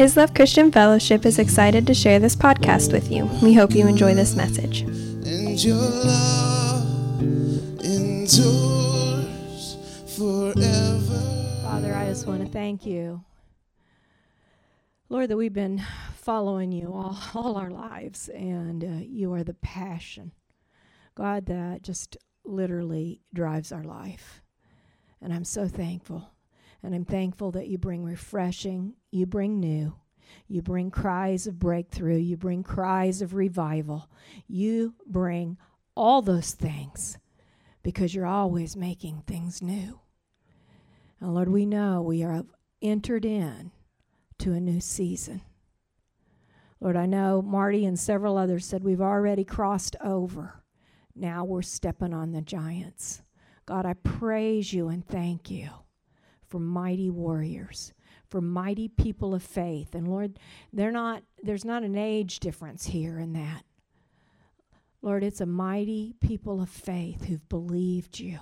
His Love Christian Fellowship is excited to share this podcast with you. We hope you enjoy this message. And your love endures forever. Father, I just want to thank you, Lord, that we've been following you all our lives, and you are the passion, God, that just literally drives our life. And I'm so thankful. And I'm thankful that you bring refreshing, you bring new, you bring cries of breakthrough, you bring cries of revival. You bring all those things because you're always making things new. And Lord, we know we are entered in to a new season. Lord, I know Marty and several others said we've already crossed over. Now we're stepping on the giants. God, I praise you and thank you for mighty warriors, for mighty people of faith. And Lord, there's not an age difference here in that. Lord, it's a mighty people of faith who've believed you.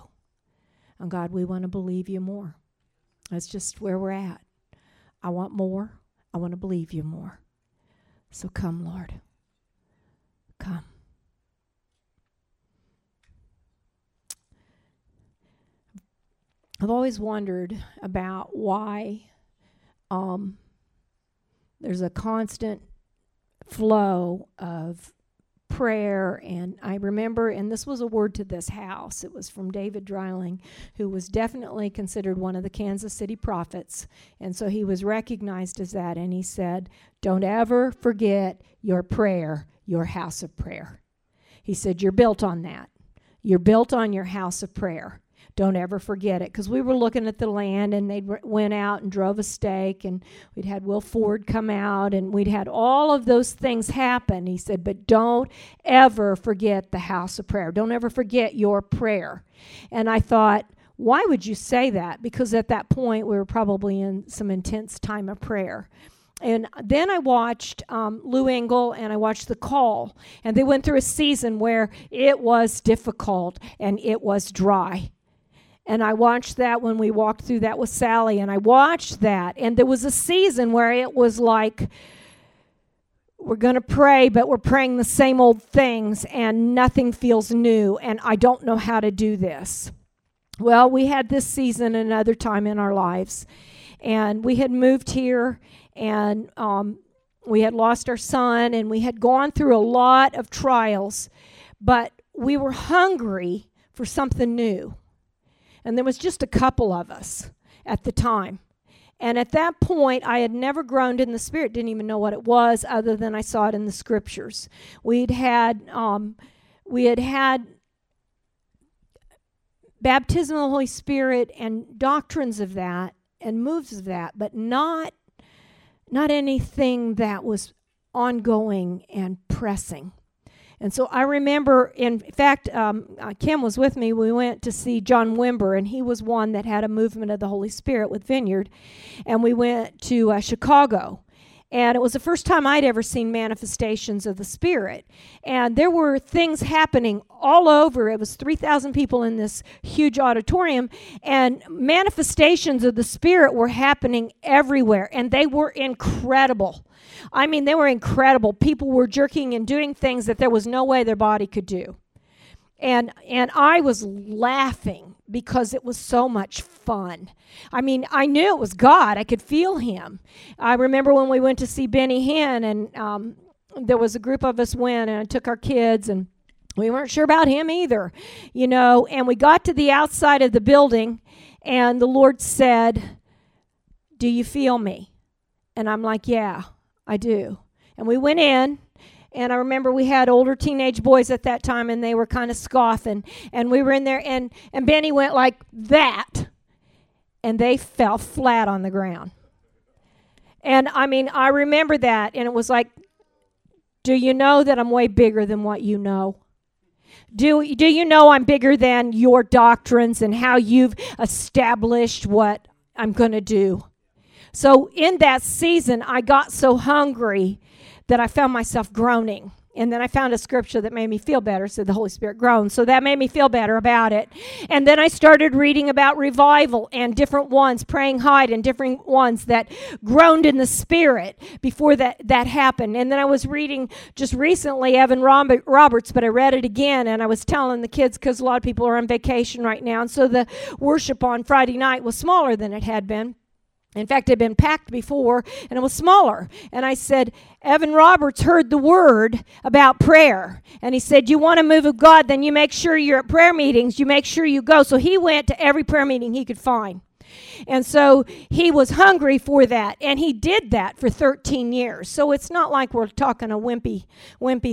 And God, we want to believe you more. That's just where we're at. I want more. I want to believe you more. So come, Lord. Come. I've always wondered about why there's a constant flow of prayer. And I remember, and this was a word to this house, it was from David Dryling, who was definitely considered one of the Kansas City prophets. And so he was recognized as that. And he said, don't ever forget your prayer, your house of prayer. He said, you're built on that. You're built on your house of prayer. Don't ever forget it, because we were looking at the land, and they went out and drove a stake, and we'd had Will Ford come out, and we'd had all of those things happen. He said, but don't ever forget the house of prayer. Don't ever forget your prayer. And I thought, why would you say that? Because at that point, we were probably in some intense time of prayer. And then I watched Lou Engle, and I watched The Call. And they went through a season where it was difficult, and it was dry. And I watched that when we walked through that with Sally, and I watched that. And there was a season where it was like, we're going to pray, but we're praying the same old things, and nothing feels new, and I don't know how to do this. Well, we had this season another time in our lives, and we had moved here, and we had lost our son, and we had gone through a lot of trials, but we were hungry for something new. And there was just a couple of us at the time. And at that point, I had never groaned in the Spirit, didn't even know what it was other than I saw it in the Scriptures. We had had baptism of the Holy Spirit and doctrines of that and moves of that, but not anything that was ongoing and pressing. And so I remember, in fact, Kim was with me. We went to see John Wimber, and he was one that had a movement of the Holy Spirit with Vineyard. And we went to Chicago. And it was the first time I'd ever seen manifestations of the Spirit. And there were things happening all over. It was 3,000 people in this huge auditorium. And manifestations of the Spirit were happening everywhere. And they were incredible. I mean, they were incredible. People were jerking and doing things that there was no way their body could do. And I was laughing because it was so much fun. I mean, I knew it was God. I could feel him. I remember when we went to see Benny Hinn, and there was a group of us went, and I took our kids, and we weren't sure about him either, you know. And we got to the outside of the building, and the Lord said, do you feel me? And I'm like, yeah, I do. And we went in. And I remember we had older teenage boys at that time, and they were kind of scoffing. And we were in there, and Benny went like that. And they fell flat on the ground. And, I mean, I remember that. And it was like, do you know that I'm way bigger than what you know? Do you know I'm bigger than your doctrines and how you've established what I'm going to do? So in that season, I got so hungry that I found myself groaning And then I found a scripture that made me feel better, said the Holy Spirit groaned. So that made me feel better about it. And then I started reading about revival and different ones, Praying Hyde and different ones that groaned in the Spirit before that happened. And then I was reading just recently Evan Roberts, but I read it again, and I was telling the kids, because a lot of people are on vacation right now, and so the worship on Friday night was smaller than it had been. In fact, it had been packed before, and it was smaller. And I said, Evan Roberts heard the word about prayer. And he said, you want to move of God, then you make sure you're at prayer meetings. You make sure you go. So he went to every prayer meeting he could find. And so he was hungry for that, and he did that for 13 years. So it's not like we're talking a wimpy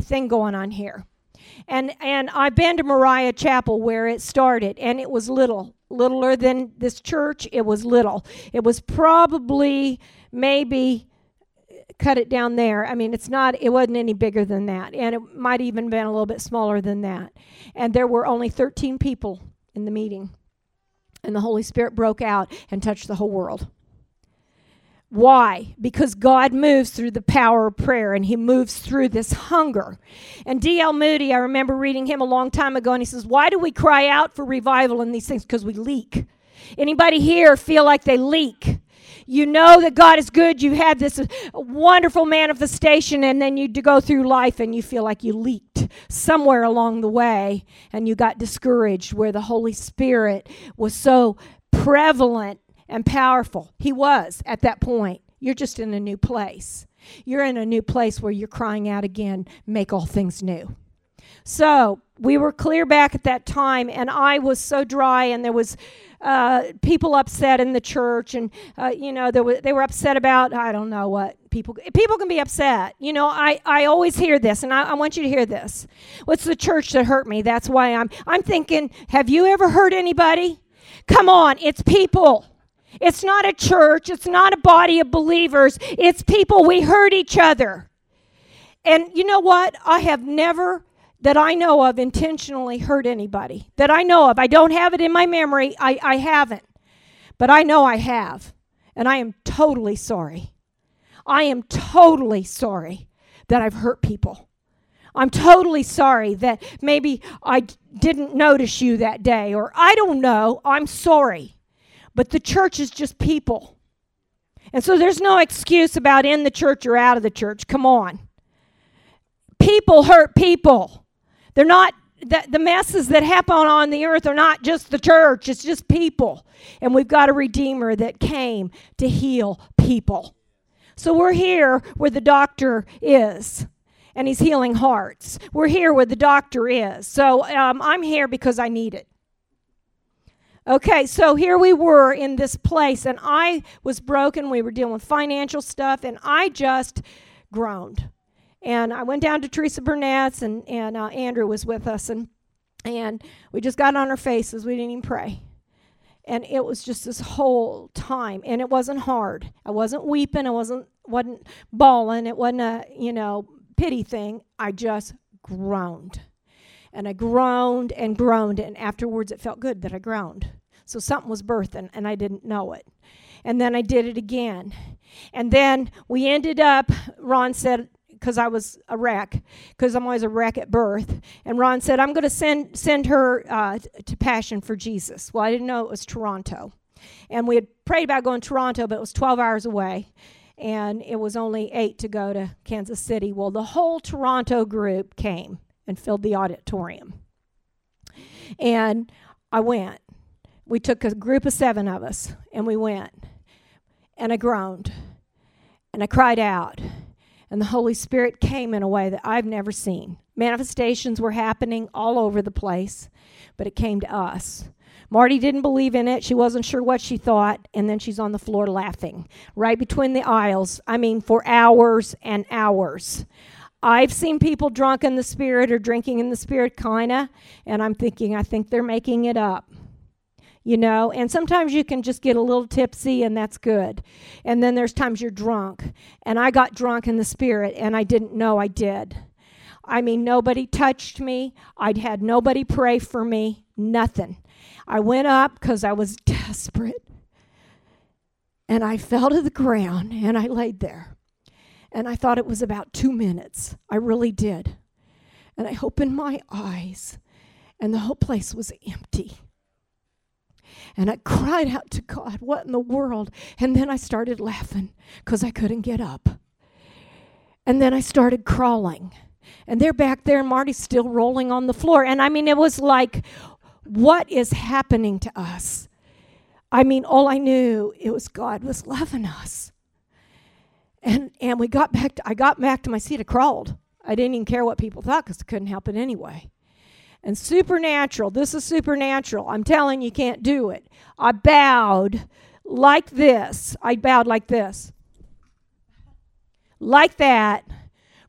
thing going on here. And I've been to Moriah Chapel where it started, and it was littler than this church. It was little. It was probably maybe cut it down there. I mean, it wasn't any bigger than that, and it might even been a little bit smaller than that. And there were only 13 people in the meeting, and the Holy Spirit broke out and touched the whole world. Why? Because God moves through the power of prayer, and he moves through this hunger. And D.L. Moody, I remember reading him a long time ago, and he says, why do we cry out for revival in these things? Because we leak. Anybody here feel like they leak? You know that God is good. You had this wonderful manifestation, and then you go through life, and you feel like you leaked somewhere along the way, and you got discouraged where the Holy Spirit was so prevalent and powerful. He was at that point. You're just in a new place. You're in a new place where you're crying out again, make all things new. So we were clear back at that time, and I was so dry, and there was people upset in the church, and they were upset about, I don't know what. People can be upset. You know, I always hear this, and I want you to hear this. What's the church that hurt me? That's why I'm thinking, have you ever hurt anybody? Come on, it's people. It's not a church. It's not a body of believers. It's people. We hurt each other. And you know what? I have never, that I know of, intentionally hurt anybody. That I know of. I don't have it in my memory. I haven't. But I know I have. And I am totally sorry. I am totally sorry that I've hurt people. I'm totally sorry that maybe I didn't notice you that day. Or I don't know. I'm sorry. But the church is just people. And so there's no excuse about in the church or out of the church. Come on. People hurt people. They're not, the messes that happen on the earth are not just the church. It's just people. And we've got a Redeemer that came to heal people. So we're here where the doctor is. And he's healing hearts. We're here where the doctor is. So I'm here because I need it. Okay, so here we were in this place, and I was broken. We were dealing with financial stuff, and I just groaned. And I went down to Teresa Burnett's, and Andrew was with us, and we just got on our faces. We didn't even pray. And it was just this whole time, and it wasn't hard. I wasn't weeping. I wasn't bawling. It wasn't a, pity thing. I just groaned. And I groaned and groaned, and afterwards it felt good that I groaned. So something was birthing, and I didn't know it. And then I did it again. And then we ended up, Ron said, because I was a wreck, because I'm always a wreck at birth, and Ron said, I'm going to send her to Passion for Jesus. Well, I didn't know it was Toronto. And we had prayed about going to Toronto, but it was 12 hours away. And it was only 8 to go to Kansas City. Well, the whole Toronto group came and filled the auditorium. And I went. We took a group of 7 of us, and we went. And I groaned. And I cried out. And the Holy Spirit came in a way that I've never seen. Manifestations were happening all over the place, but it came to us. Marty didn't believe in it. She wasn't sure what she thought, and then she's on the floor laughing, right between the aisles. I mean, for hours and hours. I've seen people drunk in the Spirit or drinking in the Spirit, kinda, and I'm thinking, I think they're making it up, and sometimes you can just get a little tipsy, and that's good, and then there's times you're drunk, and I got drunk in the Spirit, and I didn't know I did. I mean, nobody touched me. I'd had nobody pray for me, nothing. I went up because I was desperate, and I fell to the ground, and I laid there. And I thought it was about 2 minutes. I really did. And I opened my eyes, and the whole place was empty. And I cried out to God, what in the world? And then I started laughing because I couldn't get up. And then I started crawling. And they're back there, and Marty's still rolling on the floor. And I mean, it was like, what is happening to us? I mean, all I knew, it was God was loving us. And we got back, I got back to my seat. I crawled. I didn't even care what people thought because I couldn't help it anyway. And supernatural, this is supernatural. I'm telling you, can't do it. I bowed like this. I bowed like this. Like that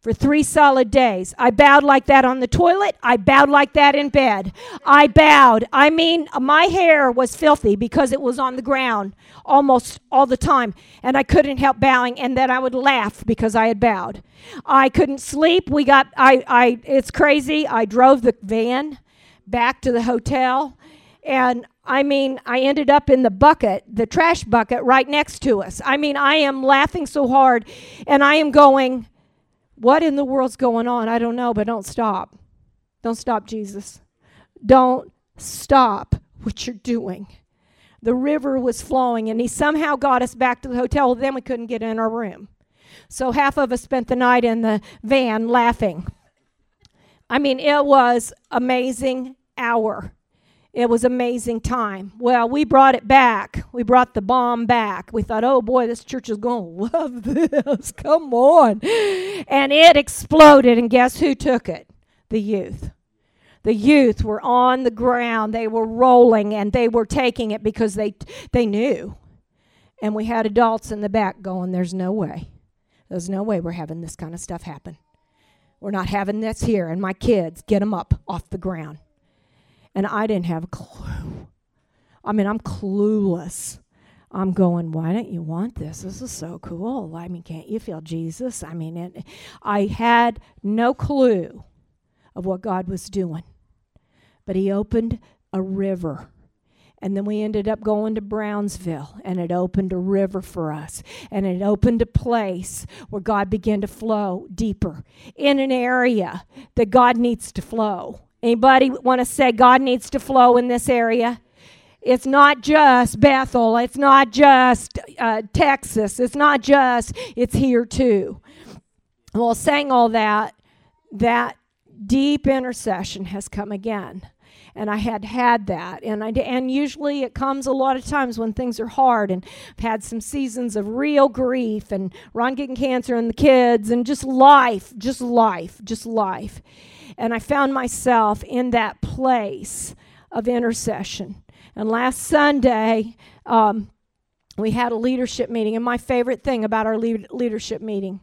for 3 solid days. I bowed like that on the toilet. I bowed like that in bed. I bowed. I mean, my hair was filthy because it was on the ground almost all the time. And I couldn't help bowing, and then I would laugh because I had bowed. I couldn't sleep. We got, it's crazy. I drove the van back to the hotel, and I mean, I ended up in the bucket, the trash bucket right next to us. I mean, I am laughing so hard, and I am going, what in the world's going on? I don't know, but don't stop. Don't stop, Jesus. Don't stop what you're doing. The river was flowing, and he somehow got us back to the hotel. Then we couldn't get in our room. So half of us spent the night in the van laughing. I mean, it was amazing hour. It was amazing time. Well, we brought it back. We brought the bomb back. We thought, oh, boy, this church is going to love this. Come on. And it exploded, and guess who took it? The youth. The youth were on the ground. They were rolling, and they were taking it because they knew. And we had adults in the back going, there's no way. There's no way we're having this kind of stuff happen. We're not having this here. And my kids, get them up off the ground. And I didn't have a clue. I mean, I'm clueless. I'm going, why don't you want this? This is so cool. I mean, can't you feel Jesus? I mean, I had no clue of what God was doing. But he opened a river. And then we ended up going to Brownsville, and it opened a river for us. And it opened a place where God began to flow deeper in an area that God needs to flow. Anybody want to say God needs to flow in this area? It's not just Bethel. It's not just Texas. It's not just, it's here too. Well, saying all that, that deep intercession has come again. And I had that. And usually it comes a lot of times when things are hard. And I've had some seasons of real grief and Ron getting cancer and the kids and just life. And I found myself in that place of intercession. And last Sunday, we had a leadership meeting. And my favorite thing about our leadership meeting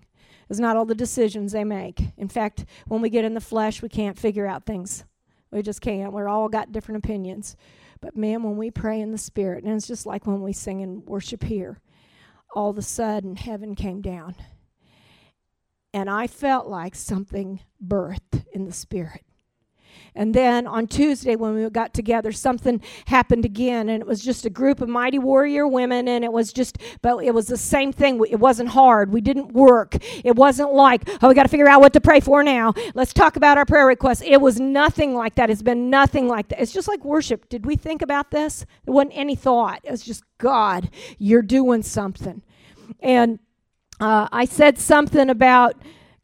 is not all the decisions they make. In fact, when we get in the flesh, we can't figure out things. We just can't. We're all got different opinions. But, man, when we pray in the Spirit, and it's just like when we sing and worship here, all of a sudden heaven came down. And I felt like something birthed in the Spirit. And then on Tuesday when we got together, something happened again. And it was just a group of mighty warrior women. And but it was the same thing. It wasn't hard. We didn't work. It wasn't like, oh, we got to figure out what to pray for now. Let's talk about our prayer requests. It was nothing like that. It's been nothing like that. It's just like worship. Did we think about this? There wasn't any thought. It was just, God, you're doing something. And I said something about,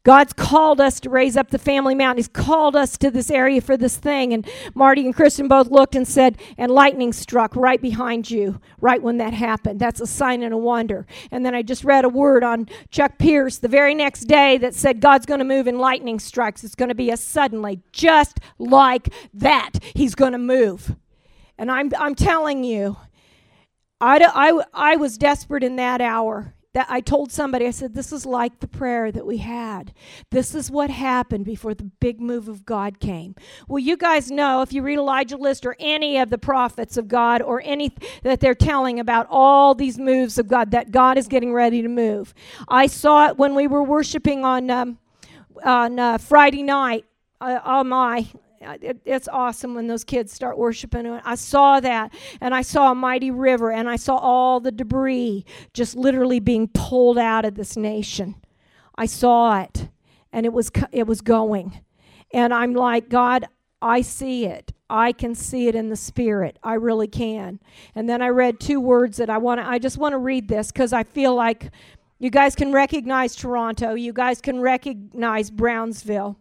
God's called us to raise up the family mountain. He's called us to this area for this thing. And Marty and Kristen both looked and said, and lightning struck right behind you, right when that happened. That's a sign and a wonder. And then I just read a word on Chuck Pierce the very next day that said, God's going to move in lightning strikes. It's going to be a suddenly, just like that. He's going to move. And I'm telling you, I was desperate in that hour. That I told somebody, I said, this is like the prayer that we had. This is what happened before the big move of God came. Well, you guys know, if you read Elijah List or any of the prophets of God or any that they're telling about all these moves of God, that God is getting ready to move. I saw it when we were worshiping on Friday night. It's awesome when those kids start worshiping. I saw that, and I saw a mighty river, and I saw all the debris just literally being pulled out of this nation. I saw it, and it was going. And I'm like, God, I see it. I can see it in the spirit. I really can. And then I read two words that I just want to read this because I feel like you guys can recognize Toronto. You guys can recognize Brownsville.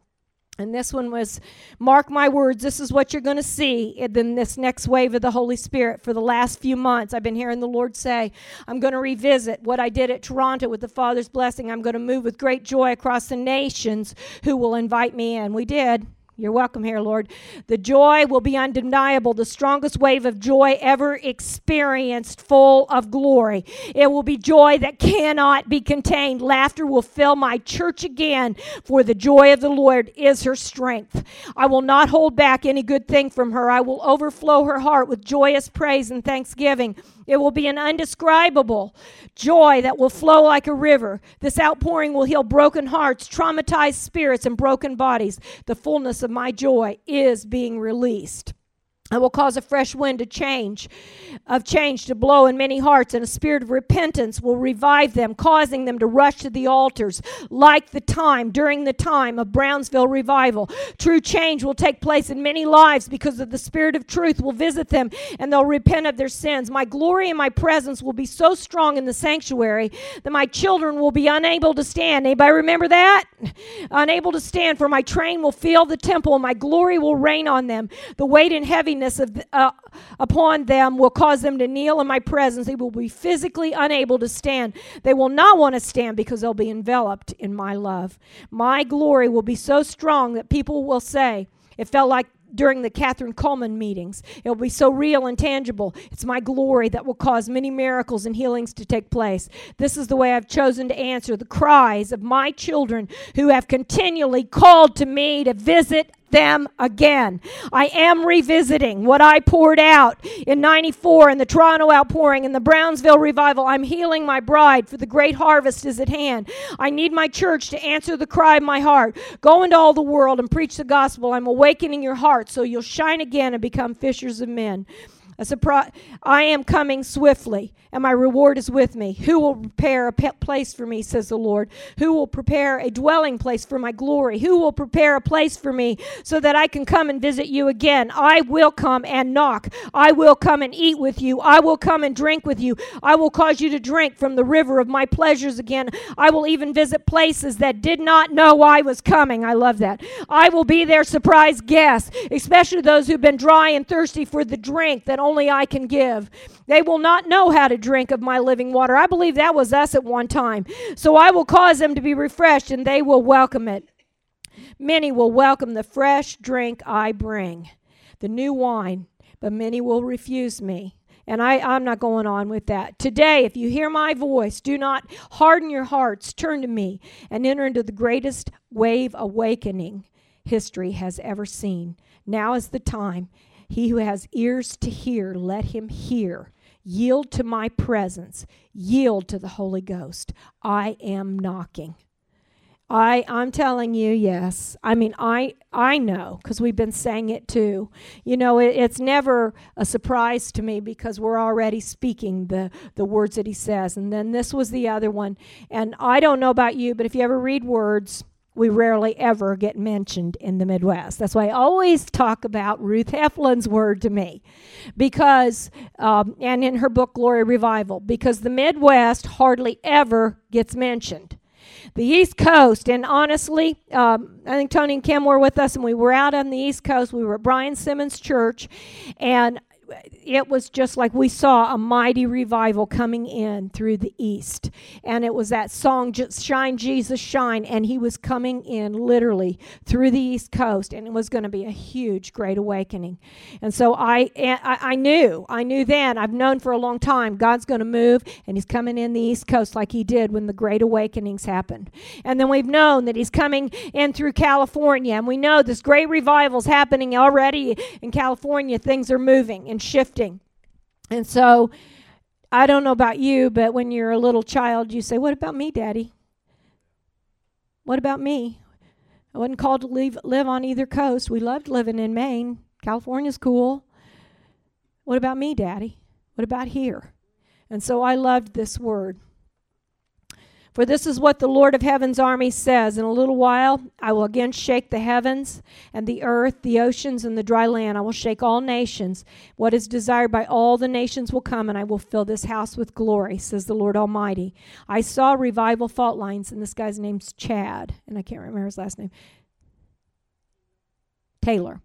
And this one was, mark my words, this is what you're going to see in this next wave of the Holy Spirit. For the last few months, I've been hearing the Lord say, I'm going to revisit what I did at Toronto with the Father's blessing. I'm going to move with great joy across the nations who will invite me in. We did. You're welcome here, Lord. The joy will be undeniable, the strongest wave of joy ever experienced, full of glory. It will be joy that cannot be contained. Laughter will fill my church again, for the joy of the Lord is her strength. I will not hold back any good thing from her. I will overflow her heart with joyous praise and thanksgiving. It will be an indescribable joy that will flow like a river. This outpouring will heal broken hearts, traumatized spirits, and broken bodies. The fullness of my joy is being released. I will cause a fresh wind of change to blow in many hearts, and a spirit of repentance will revive them, causing them to rush to the altars like during the time of Brownsville revival. True change will take place in many lives because of the spirit of truth will visit them, and they'll repent of their sins. My glory and my presence will be so strong in the sanctuary that my children will be unable to stand. Anybody remember that? Unable to stand, for my train will fill the temple, and my glory will rain on them. The weight and heaviness upon them will cause them to kneel in my presence. They will be physically unable to stand. They will not want to stand because they'll be enveloped in my love. My glory will be so strong that people will say, it felt like during the Catherine Coleman meetings. It will be so real and tangible. It's my glory that will cause many miracles and healings to take place. This is the way I've chosen to answer the cries of my children who have continually called to me to visit them again. I am revisiting what I poured out in 94 in the Toronto outpouring and the Brownsville revival. I'm healing my bride, for the great harvest is at hand. I need my church to answer the cry of my heart. Go into all the world and preach the gospel. I'm awakening your heart so you'll shine again and become fishers of men. I am coming swiftly, and my reward is with me. Who will prepare a place for me, says the Lord? Who will prepare a dwelling place for my glory? Who will prepare a place for me so that I can come and visit you again? I will come and knock. I will come and eat with you. I will come and drink with you. I will cause you to drink from the river of my pleasures again. I will even visit places that did not know I was coming. I love that. I will be their surprise guest, especially those who've been dry and thirsty for the drink that only I can give. They will not know how to drink of my living water. I believe that was us at one time. So I will cause them to be refreshed, and they will welcome it. Many will welcome the fresh drink I bring, the new wine, but many will refuse me. And I'm not going on with that. Today, if you hear my voice, do not harden your hearts. Turn to me and enter into the greatest wave awakening history has ever seen. Now is the time. He who has ears to hear, let him hear. Yield to my presence. Yield to the Holy Ghost. I am knocking. I'm telling you, yes. I mean, I know, because we've been saying it too. You know, it's never a surprise to me because we're already speaking the words that he says. And then this was the other one. And I don't know about you, but if you ever read words, we rarely ever get mentioned in the Midwest. That's why I always talk about Ruth Heflin's word to me, because, and in her book, Glory Revival, because the Midwest hardly ever gets mentioned. The East Coast, and honestly, I think Tony and Kim were with us, and we were out on the East Coast. We were at Brian Simmons' church, and it was just like we saw a mighty revival coming in through the East. And it was that song, Shine, Jesus, Shine. And he was coming in literally through the East Coast. And it was going to be a huge, great awakening. And so I knew then, I've known for a long time, God's going to move. And he's coming in the East Coast like he did when the great awakenings happened. And then we've known that he's coming in through California. And we know this great revival is happening already in California. Things are moving and shifting. And so I don't know about you, but when you're a little child, you say, what about me, Daddy? What about me? I wasn't called to live on either coast. We loved living in Maine. California's cool. What about me, Daddy? What about here? And so I loved this word. For this is what the Lord of Heaven's army says. In a little while, I will again shake the heavens and the earth, the oceans and the dry land. I will shake all nations. What is desired by all the nations will come, and I will fill this house with glory, says the Lord Almighty. I saw revival fault lines, and this guy's name's Chad, and I can't remember his last name. Taylor.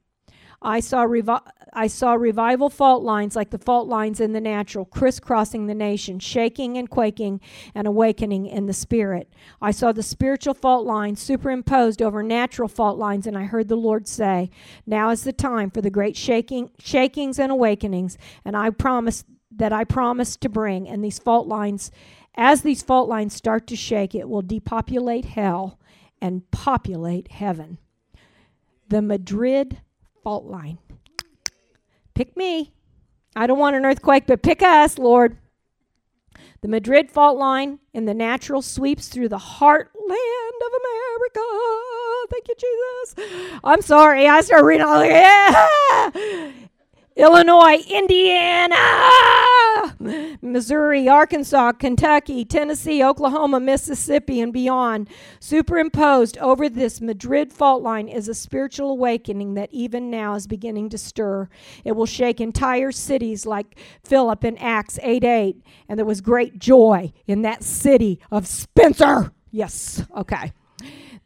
I saw revival fault lines like the fault lines in the natural, crisscrossing the nation, shaking and quaking and awakening in the spirit. I saw the spiritual fault lines superimposed over natural fault lines, and I heard the Lord say, now is the time for the great shakings and awakenings, and I promised to bring. And these fault lines, as these fault lines start to shake, it will depopulate hell and populate heaven. The Madrid fault line. Pick me. I don't want an earthquake, but pick us, Lord. The Madrid fault line in the natural sweeps through the heartland of America. Thank you, Jesus. I'm sorry. I started reading all that. Illinois, Indiana, Missouri, Arkansas, Kentucky, Tennessee, Oklahoma, Mississippi, and beyond. Superimposed over this Madrid fault line is a spiritual awakening that even now is beginning to stir. It will shake entire cities like Philip in Acts 8:8. And there was great joy in that city of Spencer. Yes, okay.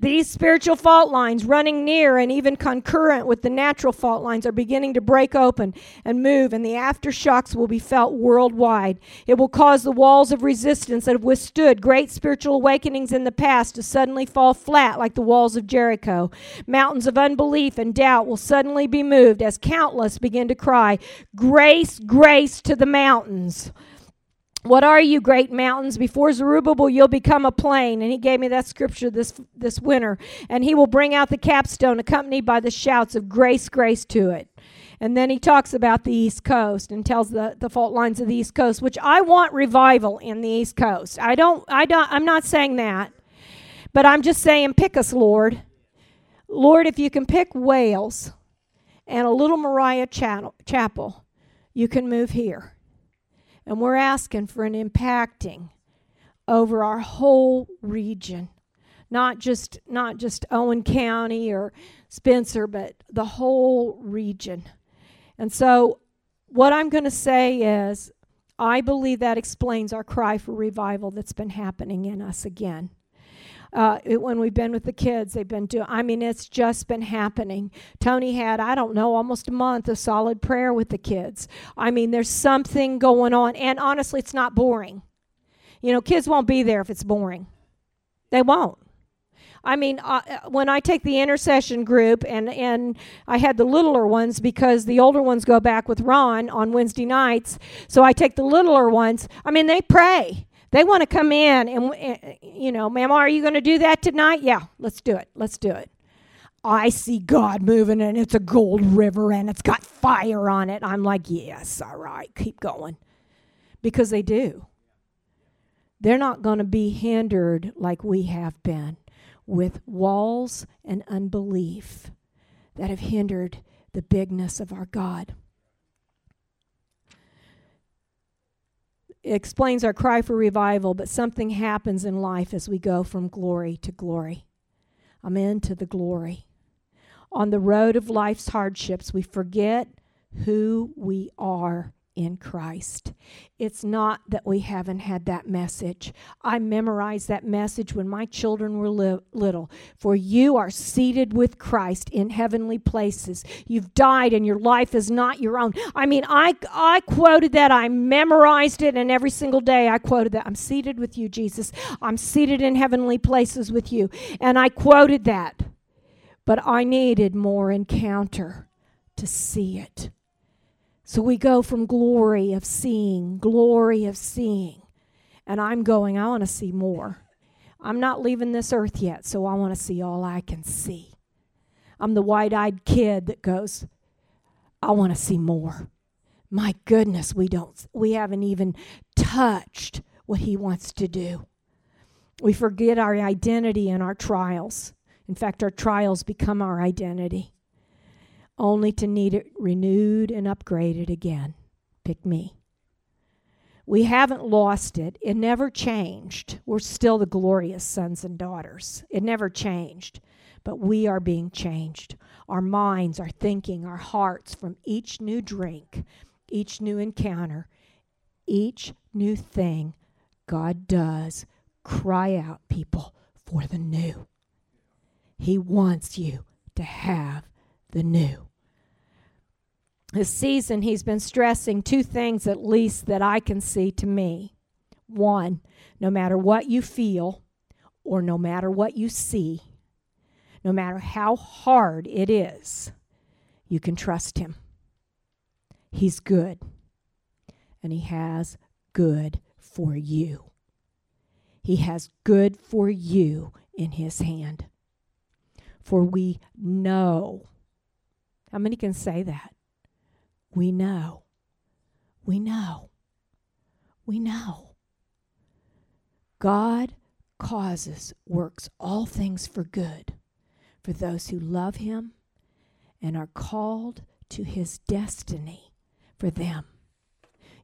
These spiritual fault lines running near and even concurrent with the natural fault lines are beginning to break open and move, and the aftershocks will be felt worldwide. It will cause the walls of resistance that have withstood great spiritual awakenings in the past to suddenly fall flat like the walls of Jericho. Mountains of unbelief and doubt will suddenly be moved as countless begin to cry, "Grace, grace to the mountains." What are you, great mountains? Before Zerubbabel, you'll become a plain. And he gave me that scripture this winter. And he will bring out the capstone accompanied by the shouts of grace, grace to it. And then he talks about the East Coast and tells the fault lines of the East Coast, which I want revival in the East Coast. I'm not saying that, but I'm just saying pick us, Lord. Lord, if you can pick Wales and a little Moriah Chapel, you can move here. And we're asking for an impacting over our whole region, not just Owen County or Spencer, but the whole region. And so what I'm going to say is I believe that explains our cry for revival that's been happening in us again. When we've been with the kids, they've been doing, it's just been happening. Tony had, almost a month of solid prayer with the kids. There's something going on. And honestly, it's not boring. Kids won't be there if it's boring. They won't. When I take the intercession group, and I had the littler ones because the older ones go back with Ron on Wednesday nights. So I take the littler ones. They pray. They want to come in and, Mama, are you going to do that tonight? Yeah, let's do it. I see God moving, and it's a gold river, and it's got fire on it. I'm like, yes, all right, keep going. Because they do. They're not going to be hindered like we have been with walls and unbelief that have hindered the bigness of our God. It explains our cry for revival, but something happens in life as we go from glory to glory. Amen to the glory. On the road of life's hardships, we forget who we are in Christ. It's not that we haven't had that message. I memorized that message when my children were little. For you are seated with Christ in heavenly places. You've died and your life is not your own. I quoted that. I memorized it, and every single day I quoted that. I'm seated with you, Jesus. I'm seated in heavenly places with you. And I quoted that. But I needed more encounter to see it. So we go from glory of seeing. And I want to see more. I'm not leaving this earth yet, so I want to see all I can see. I'm the wide-eyed kid that goes, I want to see more. My goodness, we haven't even touched what he wants to do. We forget our identity in our trials. In fact, our trials become our identity, only to need it renewed and upgraded again. Pick me. We haven't lost it. It never changed. We're still the glorious sons and daughters. It never changed. But we are being changed. Our minds, our thinking, our hearts from each new drink, each new encounter, each new thing God does. Cry out, people, for the new. He wants you to have the new. This season, he's been stressing two things at least that I can see to me. One, no matter what you feel or no matter what you see, no matter how hard it is, you can trust him. He's good, and he has good for you. He has good for you in his hand. For we know. How many can say that? We know. We know. We know. God causes, works all things for good for those who love him and are called to his destiny for them.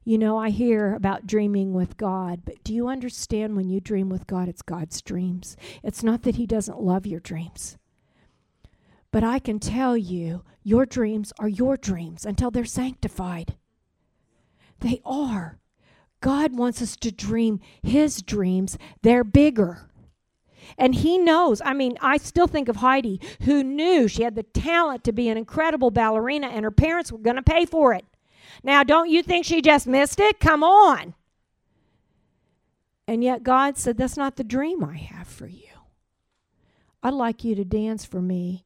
You know, I hear about dreaming with God, but do you understand when you dream with God, it's God's dreams? It's not that he doesn't love your dreams. But I can tell you, your dreams are your dreams until they're sanctified. They are. God wants us to dream his dreams. They're bigger. And he knows. I mean, I still think of Heidi, who knew she had the talent to be an incredible ballerina, and her parents were going to pay for it. Now, don't you think she just missed it? Come on. And yet God said, that's not the dream I have for you. I'd like you to dance for me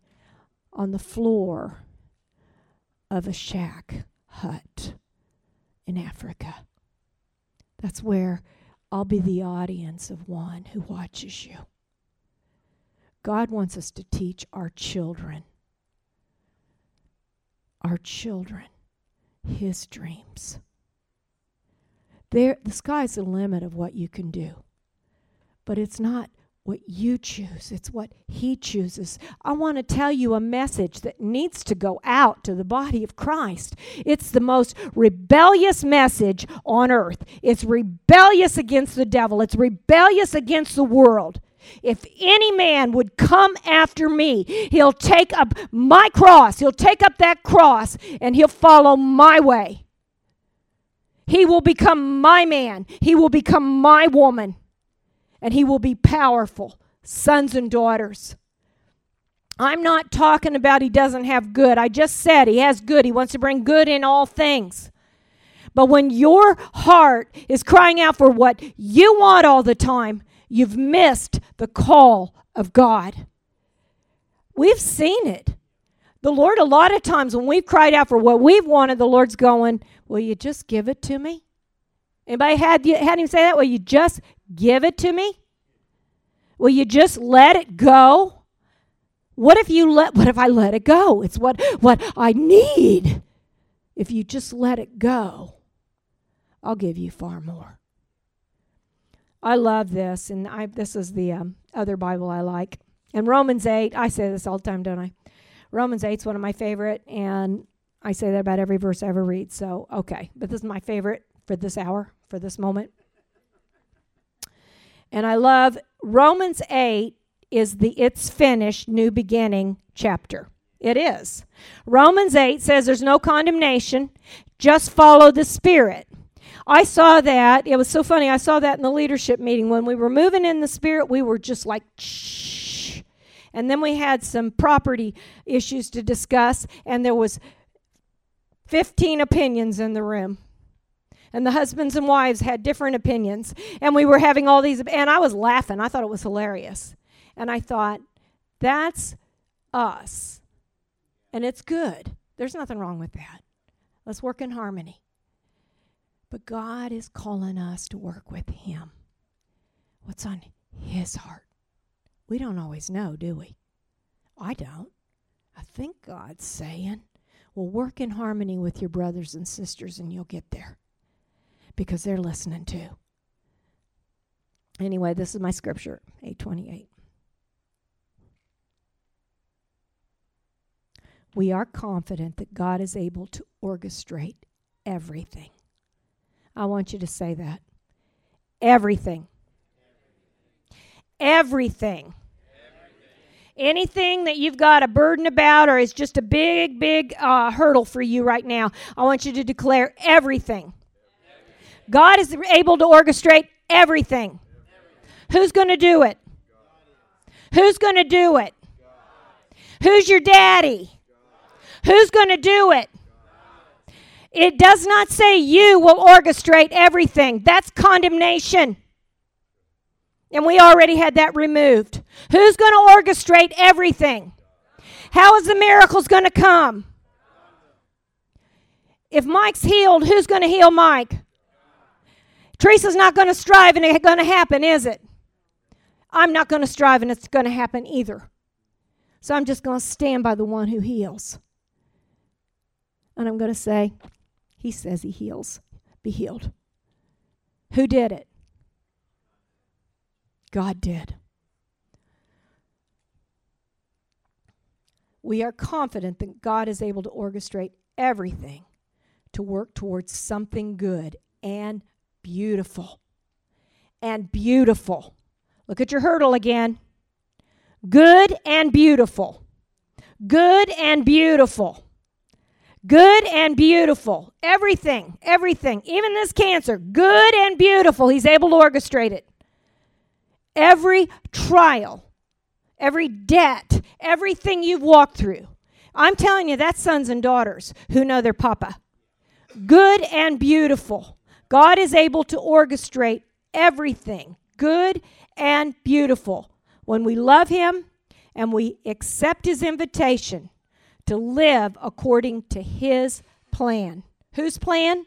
on the floor of a shack hut in Africa. That's where I'll be the audience of one who watches you. God wants us to teach our children, his dreams. The sky's the limit of what you can do, but it's not what you choose. It's what he chooses. I want to tell you a message that needs to go out to the body of Christ. It's the most rebellious message on earth. It's rebellious against the devil. It's rebellious against the world. If any man would come after me, he'll take up my cross. He'll take up that cross and he'll follow my way. He will become my man. He will become my woman. And he will be powerful, sons and daughters. I'm not talking about he doesn't have good. I just said he has good. He wants to bring good in all things. But when your heart is crying out for what you want all the time, you've missed the call of God. We've seen it. The Lord, a lot of times when we've cried out for what we've wanted, the Lord's going, will you just give it to me? Anybody had him say that? Will you just give it to me? Will you just let it go? What if I let it go? It's what I need. If you just let it go, I'll give you far more. I love this, and this is the other Bible I like. And Romans 8, I say this all the time, don't I? Romans 8 is one of my favorite, and I say that about every verse I ever read, so okay. But this is my favorite for this hour, for this moment. And I love Romans 8 is the it's finished, new beginning chapter. It is. Romans 8 says there's no condemnation. Just follow the Spirit. I saw that. It was so funny. I saw that in the leadership meeting. When we were moving in the Spirit, we were just like, shh. And then we had some property issues to discuss, and there was 15 opinions in the room. And the husbands and wives had different opinions. And we were having all these, and I was laughing. I thought it was hilarious. And I thought, that's us. And it's good. There's nothing wrong with that. Let's work in harmony. But God is calling us to work with him. What's on his heart? We don't always know, do we? I don't. I think God's saying, well, work in harmony with your brothers and sisters and you'll get there. Because they're listening too. Anyway, this is my scripture, 8:28. We are confident that God is able to orchestrate everything. I want you to say that. Everything. Everything. Anything that you've got a burden about or is just a big, big hurdle for you right now, I want you to declare everything. God is able to orchestrate everything. Who's going to do it? Who's going to do it? Who's your daddy? Who's going to do it? It does not say you will orchestrate everything. That's condemnation. And we already had that removed. Who's going to orchestrate everything? How is the miracles going to come? If Mike's healed, who's going to heal Mike? Teresa's not going to strive and it's going to happen, is it? I'm not going to strive and it's going to happen either. So I'm just going to stand by the one who heals. And I'm going to say, he says he heals. Be healed. Who did it? God did. We are confident that God is able to orchestrate everything to work towards something good and beautiful. And beautiful. Look at your hurdle again. Good and beautiful. Good and beautiful. Good and beautiful. Everything, everything. Even this cancer, good and beautiful. He's able to orchestrate it. Every trial, every debt, everything you've walked through. I'm telling you, that's sons and daughters who know their papa. Good and beautiful. God is able to orchestrate everything. Good and beautiful. When we love him and we accept his invitation to live according to his plan. Whose plan?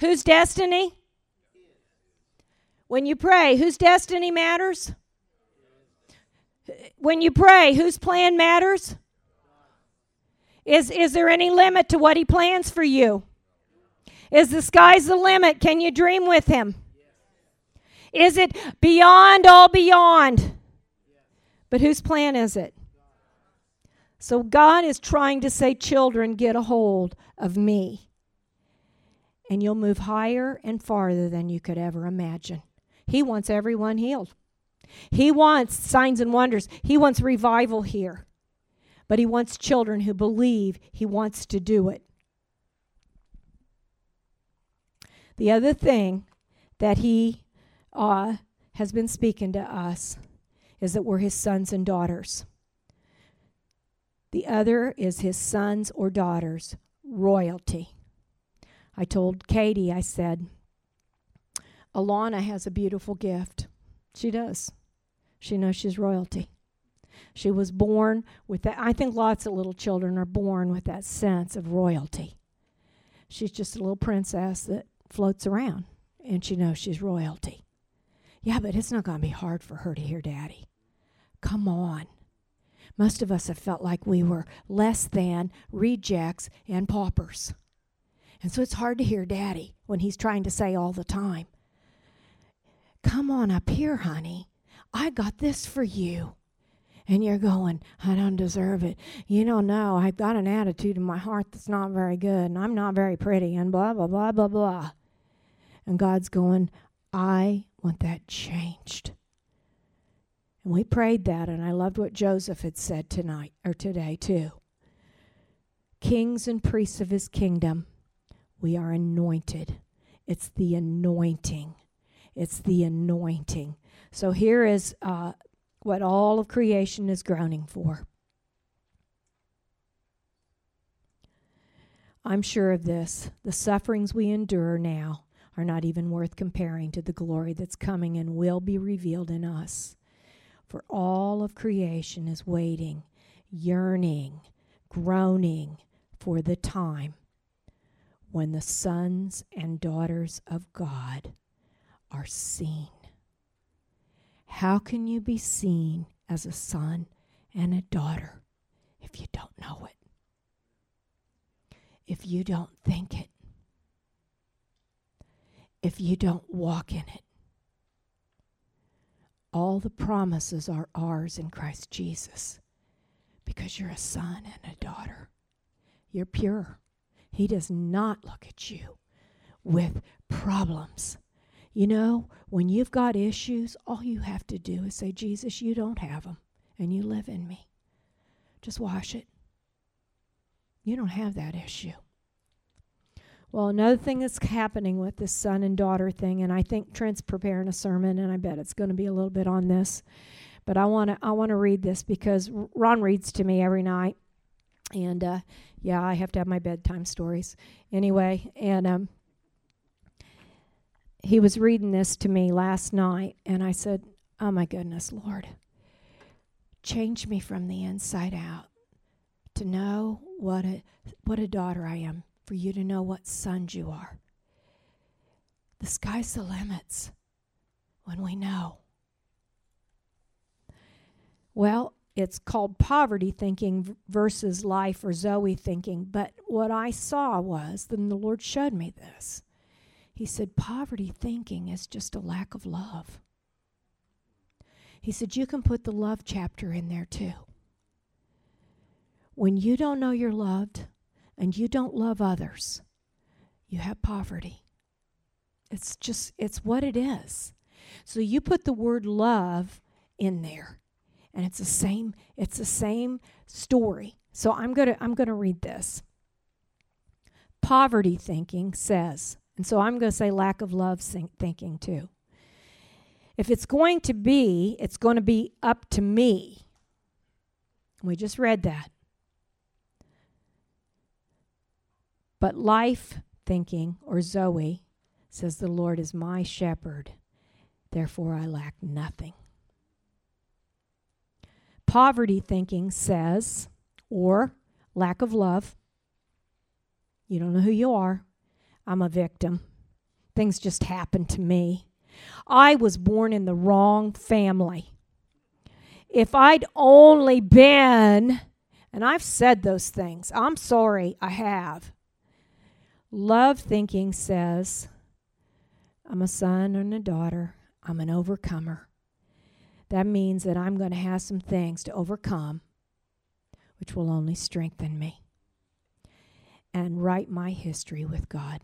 Whose destiny? When you pray, whose destiny matters? When you pray, whose plan matters? Is there any limit to what he plans for you? Is the sky's the limit? Can you dream with him? Is it beyond all beyond? But whose plan is it? So God is trying to say, children, get a hold of me. And you'll move higher and farther than you could ever imagine. He wants everyone healed. He wants signs and wonders. He wants revival here. But he wants children who believe he wants to do it. The other thing that he has been speaking to us is that we're his sons and daughters. The other is his sons or daughters, royalty. I told Katie, I said, Alana has a beautiful gift. She does. She knows she's royalty. She was born with that. I think lots of little children are born with that sense of royalty. She's just a little princess that floats around, and she knows she's royalty. Yeah, but it's not going to be hard for her to hear Daddy. Come on. Most of us have felt like we were less than rejects and paupers. And so it's hard to hear Daddy when he's trying to say all the time, come on up here, honey. I got this for you. And you're going, I don't deserve it. You don't know. I've got an attitude in my heart that's not very good, and I'm not very pretty, and blah, blah, blah, blah, blah. And God's going, I want that changed. And we prayed that, and I loved what Joseph had said tonight, or today too. Kings and priests of his kingdom, we are anointed. It's the anointing. It's the anointing. So here is what all of creation is groaning for. I'm sure of this. The sufferings we endure now are not even worth comparing to the glory that's coming and will be revealed in us. For all of creation is waiting, yearning, groaning for the time when the sons and daughters of God are seen. How can you be seen as a son and a daughter if you don't know it? If you don't think it? If you don't walk in it? All the promises are ours in Christ Jesus because you're a son and a daughter. You're pure. He does not look at you with problems. You know, when you've got issues, all you have to do is say, Jesus, you don't have them, and you live in me. Just wash it. You don't have that issue. Well, another thing that's happening with this son and daughter thing, and I think Trent's preparing a sermon, and I bet it's going to be a little bit on this, but I want to read this because Ron reads to me every night, and yeah, I have to have my bedtime stories anyway. And he was reading this to me last night, and I said, "Oh my goodness, Lord, change me from the inside out to know what a daughter I am." For you to know what sons you are. The sky's the limits when we know. Well, it's called poverty thinking versus life or Zoe thinking, but what I saw was, then the Lord showed me this. He said, poverty thinking is just a lack of love. He said, you can put the love chapter in there too. When you don't know you're loved, and you don't love others, you have poverty. It's just, it's what it is. So you put the word love in there, and it's the same story. So I'm gonna read this. Poverty thinking says, and so I'm gonna say lack of love thinking too. If it's going to be, it's going to be up to me. We just read that. But life thinking, or Zoe, says the Lord is my shepherd, therefore I lack nothing. Poverty thinking says, or lack of love, you don't know who you are, I'm a victim. Things just happened to me. I was born in the wrong family. If I'd only been, and I've said those things, I'm sorry, I have. Love thinking says, I'm a son and a daughter. I'm an overcomer. That means that I'm going to have some things to overcome, which will only strengthen me, and write my history with God.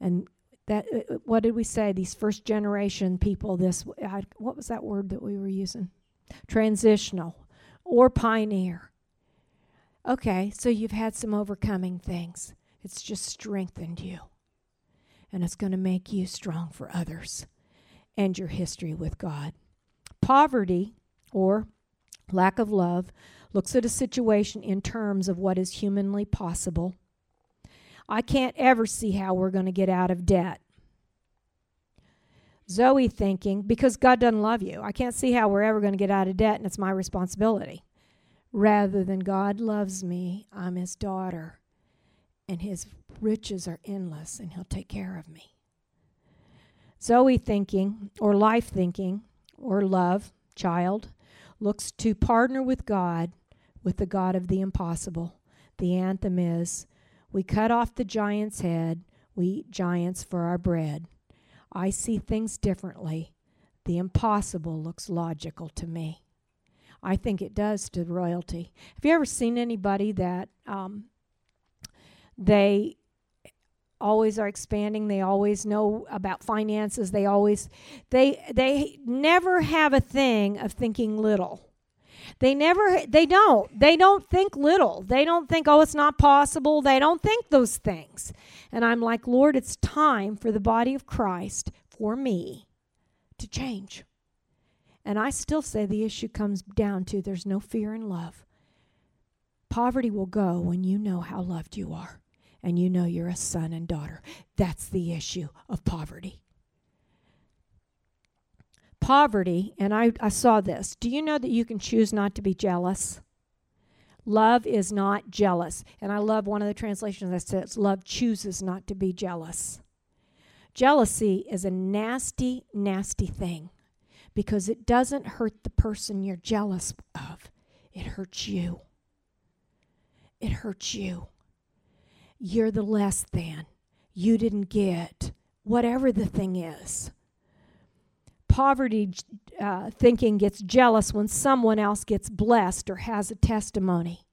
And that, what did we say? These first generation people, what was that word that we were using? Transitional or pioneer. Okay, so you've had some overcoming things. It's just strengthened you, and it's going to make you strong for others and your history with God. Poverty, or lack of love, looks at a situation in terms of what is humanly possible. I can't ever see how we're going to get out of debt. Zoe thinking, because God doesn't love you, I can't see how we're ever going to get out of debt, and it's my responsibility. Rather than God loves me, I'm his daughter. And his riches are endless, and he'll take care of me. Zoe thinking, or life thinking, or love, child, looks to partner with God, with the God of the impossible. The anthem is, we cut off the giant's head, we eat giants for our bread. I see things differently. The impossible looks logical to me. I think it does to royalty. Have you ever seen anybody that... they always are expanding. They always know about finances. They never have a thing of thinking little. They don't think little. They don't think, oh, it's not possible. They don't think those things. And I'm like, Lord, it's time for the body of Christ, for me, to change. And I still say the issue comes down to there's no fear in love. Poverty will go when you know how loved you are. And you know you're a son and daughter. That's the issue of poverty. Poverty, and I saw this. Do you know that you can choose not to be jealous? Love is not jealous. And I love one of the translations that says, love chooses not to be jealous. Jealousy is a nasty, nasty thing because it doesn't hurt the person you're jealous of. It hurts you. It hurts you. You're the less than. You didn't get whatever the thing is. Poverty thinking gets jealous when someone else gets blessed or has a testimony.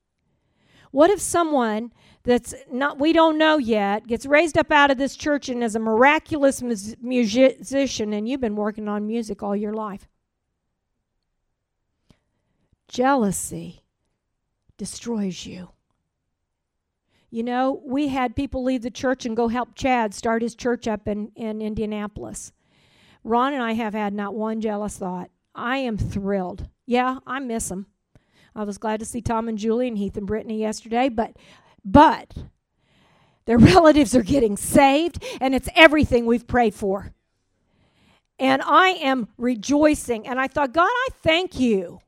What if someone that's not, we don't know yet, gets raised up out of this church and is a miraculous musician, and you've been working on music all your life? Jealousy destroys you. You know, we had people leave the church and go help Chad start his church up in Indianapolis. Ron and I have had not one jealous thought. I am thrilled. Yeah, I miss them. I was glad to see Tom and Julie and Heath and Brittany yesterday, but their relatives are getting saved, and it's everything we've prayed for. And I am rejoicing. And I thought, God, I thank you.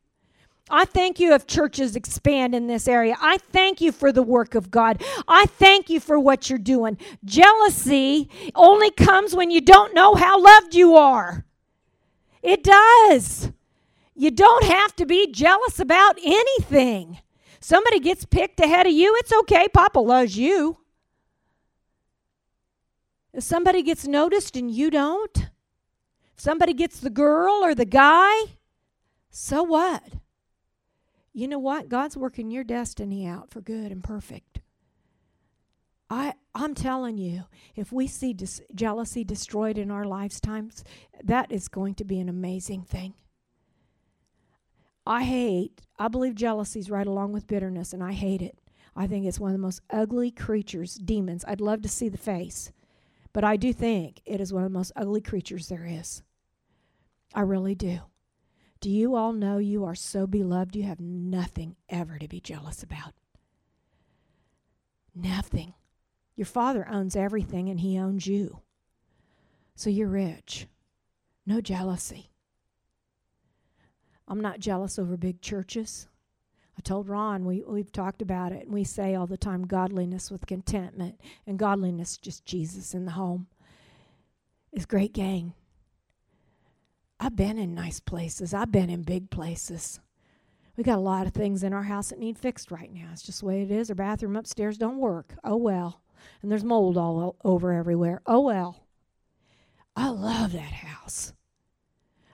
I thank you if churches expand in this area. I thank you for the work of God. I thank you for what you're doing. Jealousy only comes when you don't know how loved you are. It does. You don't have to be jealous about anything. Somebody gets picked ahead of you, it's okay. Papa loves you. If somebody gets noticed and you don't, if somebody gets the girl or the guy, so what? You know what? God's working your destiny out for good and perfect. I'm telling you, if we see jealousy destroyed in our lifetimes, that is going to be an amazing thing. I believe jealousy is right along with bitterness, and I hate it. I think it's one of the most ugly creatures, demons. I'd love to see the face, but I do think it is one of the most ugly creatures there is. I really do. Do you all know you are so beloved you have nothing ever to be jealous about? Nothing. Your Father owns everything and He owns you. So you're rich. No jealousy. I'm not jealous over big churches. I told Ron, we've talked about it, and we say all the time, godliness with contentment, and godliness, just Jesus in the home, is great gain. I've been in nice places. I've been in big places. We got a lot of things in our house that need fixed right now. It's just the way it is. Our bathroom upstairs don't work. Oh, well. And there's mold all over everywhere. Oh, well. I love that house.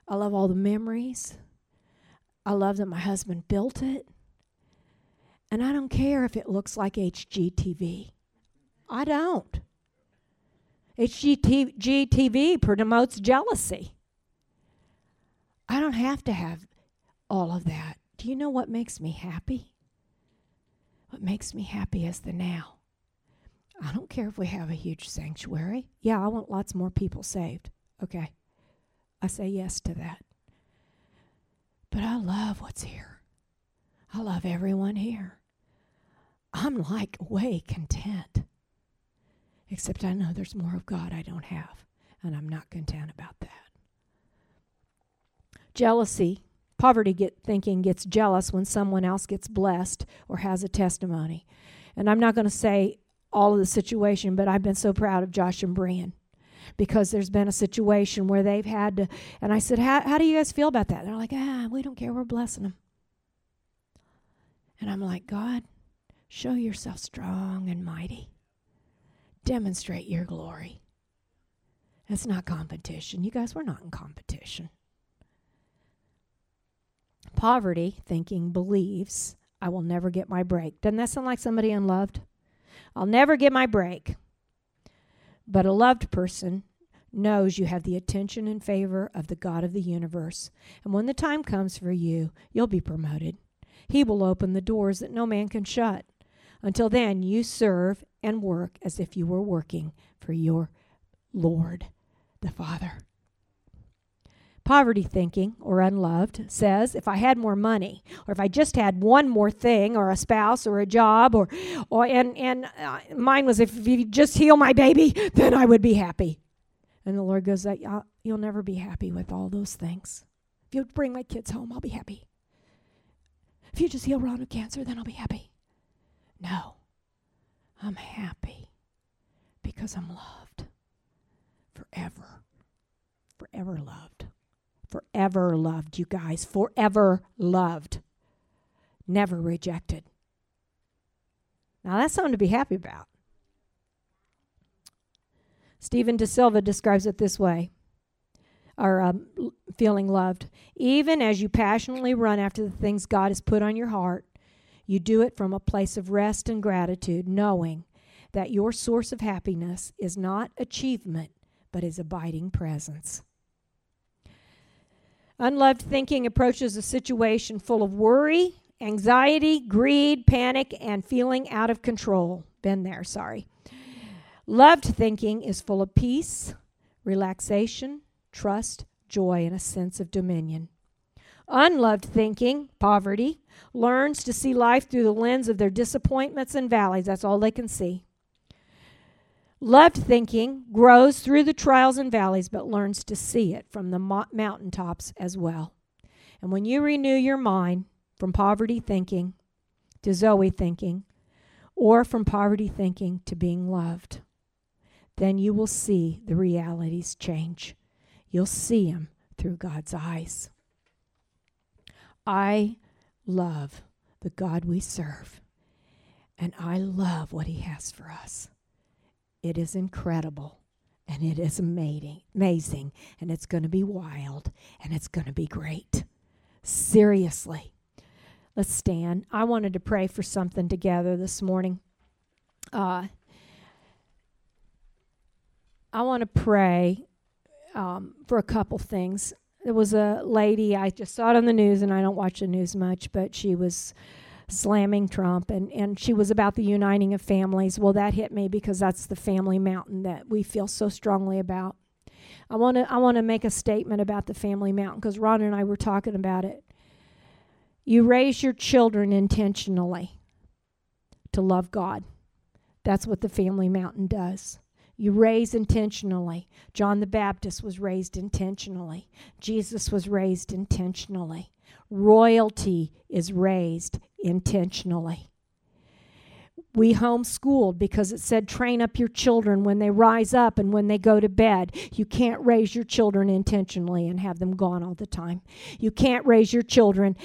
I love all the memories. I love that my husband built it. And I don't care if it looks like HGTV. I don't. HGTV promotes jealousy. I don't have to have all of that. Do you know what makes me happy? What makes me happy is the now. I don't care if we have a huge sanctuary. Yeah, I want lots more people saved. Okay. I say yes to that. But I love what's here. I love everyone here. I'm like way content. Except I know there's more of God I don't have. And I'm not content about that. Jealousy, poverty thinking gets jealous when someone else gets blessed or has a testimony. And I'm not going to say all of the situation, but I've been so proud of Josh and Brian because there's been a situation where they've had to, and I said, how do you guys feel about that? And they're like, we don't care, we're blessing them. And I'm like, God, show yourself strong and mighty. Demonstrate your glory. It's not competition. You guys, we're not in competition. Poverty thinking believes, I will never get my break. Doesn't that sound like somebody unloved? I'll never get my break. But a loved person knows you have the attention and favor of the God of the universe. And when the time comes for you, you'll be promoted. He will open the doors that no man can shut. Until then, you serve and work as if you were working for your Lord, the Father. Poverty thinking, or unloved, says, if I had more money, or if I just had one more thing, or a spouse, or a job, or mine was, if you just heal my baby, then I would be happy. And the Lord goes, you'll never be happy with all those things. If you bring my kids home, I'll be happy. If you just heal Ron of cancer, then I'll be happy. No, I'm happy because I'm loved forever. Forever loved. Forever loved, you guys. Forever loved. Never rejected. Now that's something to be happy about. Stephen De Silva describes it this way, or feeling loved. Even as you passionately run after the things God has put on your heart, You do it from a place of rest and gratitude, knowing that your source of happiness is not achievement, but is abiding presence. Unloved thinking approaches a situation full of worry, anxiety, greed, panic, and feeling out of control. Been there, sorry. Loved thinking is full of peace, relaxation, trust, joy, and a sense of dominion. Unloved thinking, poverty, learns to see life through the lens of their disappointments and valleys. That's all they can see. Loved thinking grows through the trials and valleys, but learns to see it from the mountaintops as well. And when you renew your mind from poverty thinking to Zoe thinking, or from poverty thinking to being loved, then you will see the realities change. You'll see them through God's eyes. I love the God we serve, and I love what He has for us. It is incredible, and it is amazing, and it's going to be wild, and it's going to be great. Seriously. Let's stand. I wanted to pray for something together this morning. I want to pray for a couple things. There was a lady, I just saw it on the news, and I don't watch the news much, but she was slamming Trump, and she was about the uniting of families. Well, that hit me because that's the family mountain that we feel so strongly about. I want to make a statement about the family mountain because Ron and I were talking about it. You raise your children intentionally to love God. That's what the family mountain does. You raise intentionally. John the Baptist was raised intentionally. Jesus was raised intentionally. Royalty is raised intentionally. We homeschooled because it said train up your children when they rise up and when they go to bed. You can't raise your children intentionally and have them gone all the time. You can't raise your children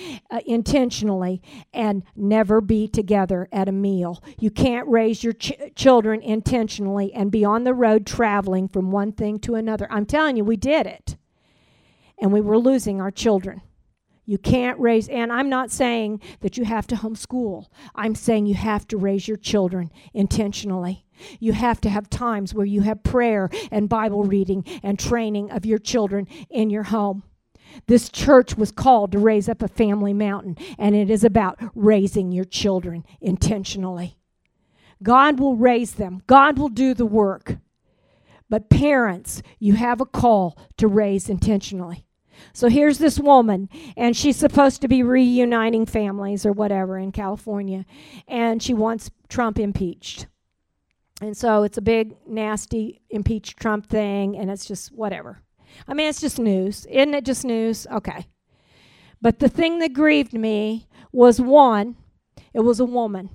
intentionally and never be together at a meal. You can't raise your children intentionally and be on the road traveling from one thing to another. I'm telling you, we did it. And we were losing our children. You can't raise, and I'm not saying that you have to homeschool. I'm saying you have to raise your children intentionally. You have to have times where you have prayer and Bible reading and training of your children in your home. This church was called to raise up a family mountain, and it is about raising your children intentionally. God will raise them. God will do the work. But parents, you have a call to raise intentionally. So here's this woman, and she's supposed to be reuniting families or whatever in California, and she wants Trump impeached. And so it's a big, nasty, impeach Trump thing, and it's just whatever. I mean, it's just news. Isn't it just news? Okay. But the thing that grieved me was, one, it was a woman.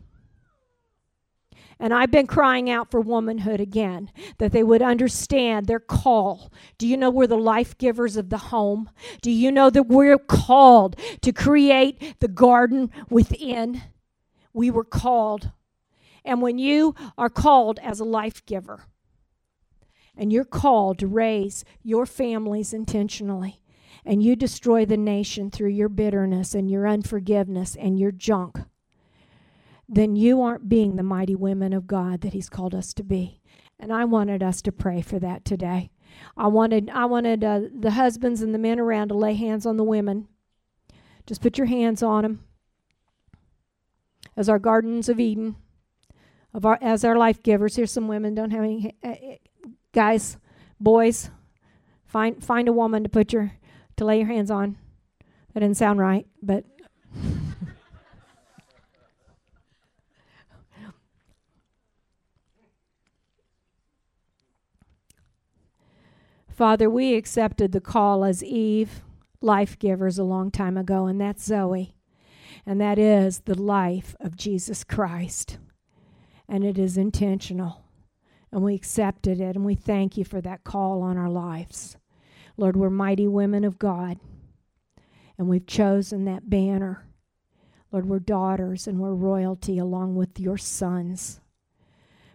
And I've been crying out for womanhood again, that they would understand their call. Do you know we're the life givers of the home? Do you know that we're called to create the garden within? We were called. And when you are called as a life giver, and you're called to raise your families intentionally, and you destroy the nation through your bitterness and your unforgiveness and your junk, then you aren't being the mighty women of God that He's called us to be. And I wanted us to pray for that today. I wanted the husbands and the men around to lay hands on the women. Just put your hands on them as our gardens of Eden, as our life givers. Here's some women. Don't have any guys, boys. Find a woman to lay your hands on. That didn't sound right, but. Father, we accepted the call as Eve, life givers, a long time ago, and that's Zoe. And that is the life of Jesus Christ. And it is intentional. And we accepted it, and we thank you for that call on our lives. Lord, we're mighty women of God, and we've chosen that banner. Lord, we're daughters, and we're royalty along with your sons.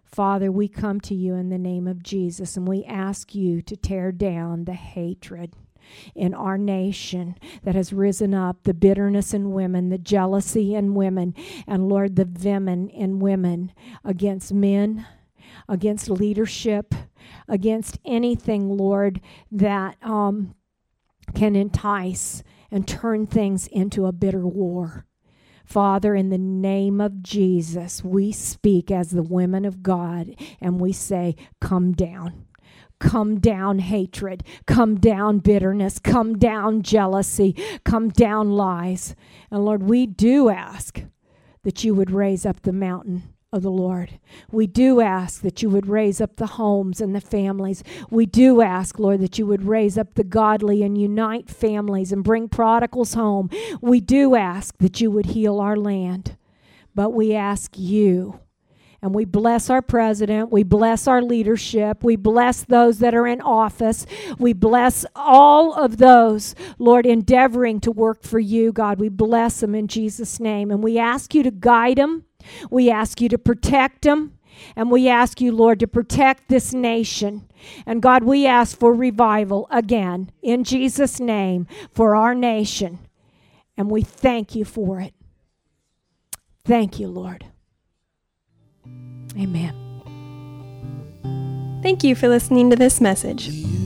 Father, we come to you in the name of Jesus, and we ask you to tear down the hatred in our nation that has risen up, the bitterness in women, the jealousy in women, and Lord, the venom in women against men, against leadership, against anything, Lord, that can entice and turn things into a bitter war. Father, in the name of Jesus, we speak as the women of God, and we say, come down. Come down hatred, come down bitterness, come down jealousy, come down lies. And Lord, we do ask that you would raise up the mountain of the Lord. We do ask that you would raise up the homes and the families. We do ask, Lord, that you would raise up the godly and unite families and bring prodigals home. We do ask that you would heal our land, but we ask you. And we bless our president. We bless our leadership. We bless those that are in office. We bless all of those, Lord, endeavoring to work for you, God. We bless them in Jesus' name. And we ask you to guide them. We ask you to protect them. And we ask you, Lord, to protect this nation. And God, we ask for revival again in Jesus' name for our nation. And we thank you for it. Thank you, Lord. Amen. Thank you for listening to this message.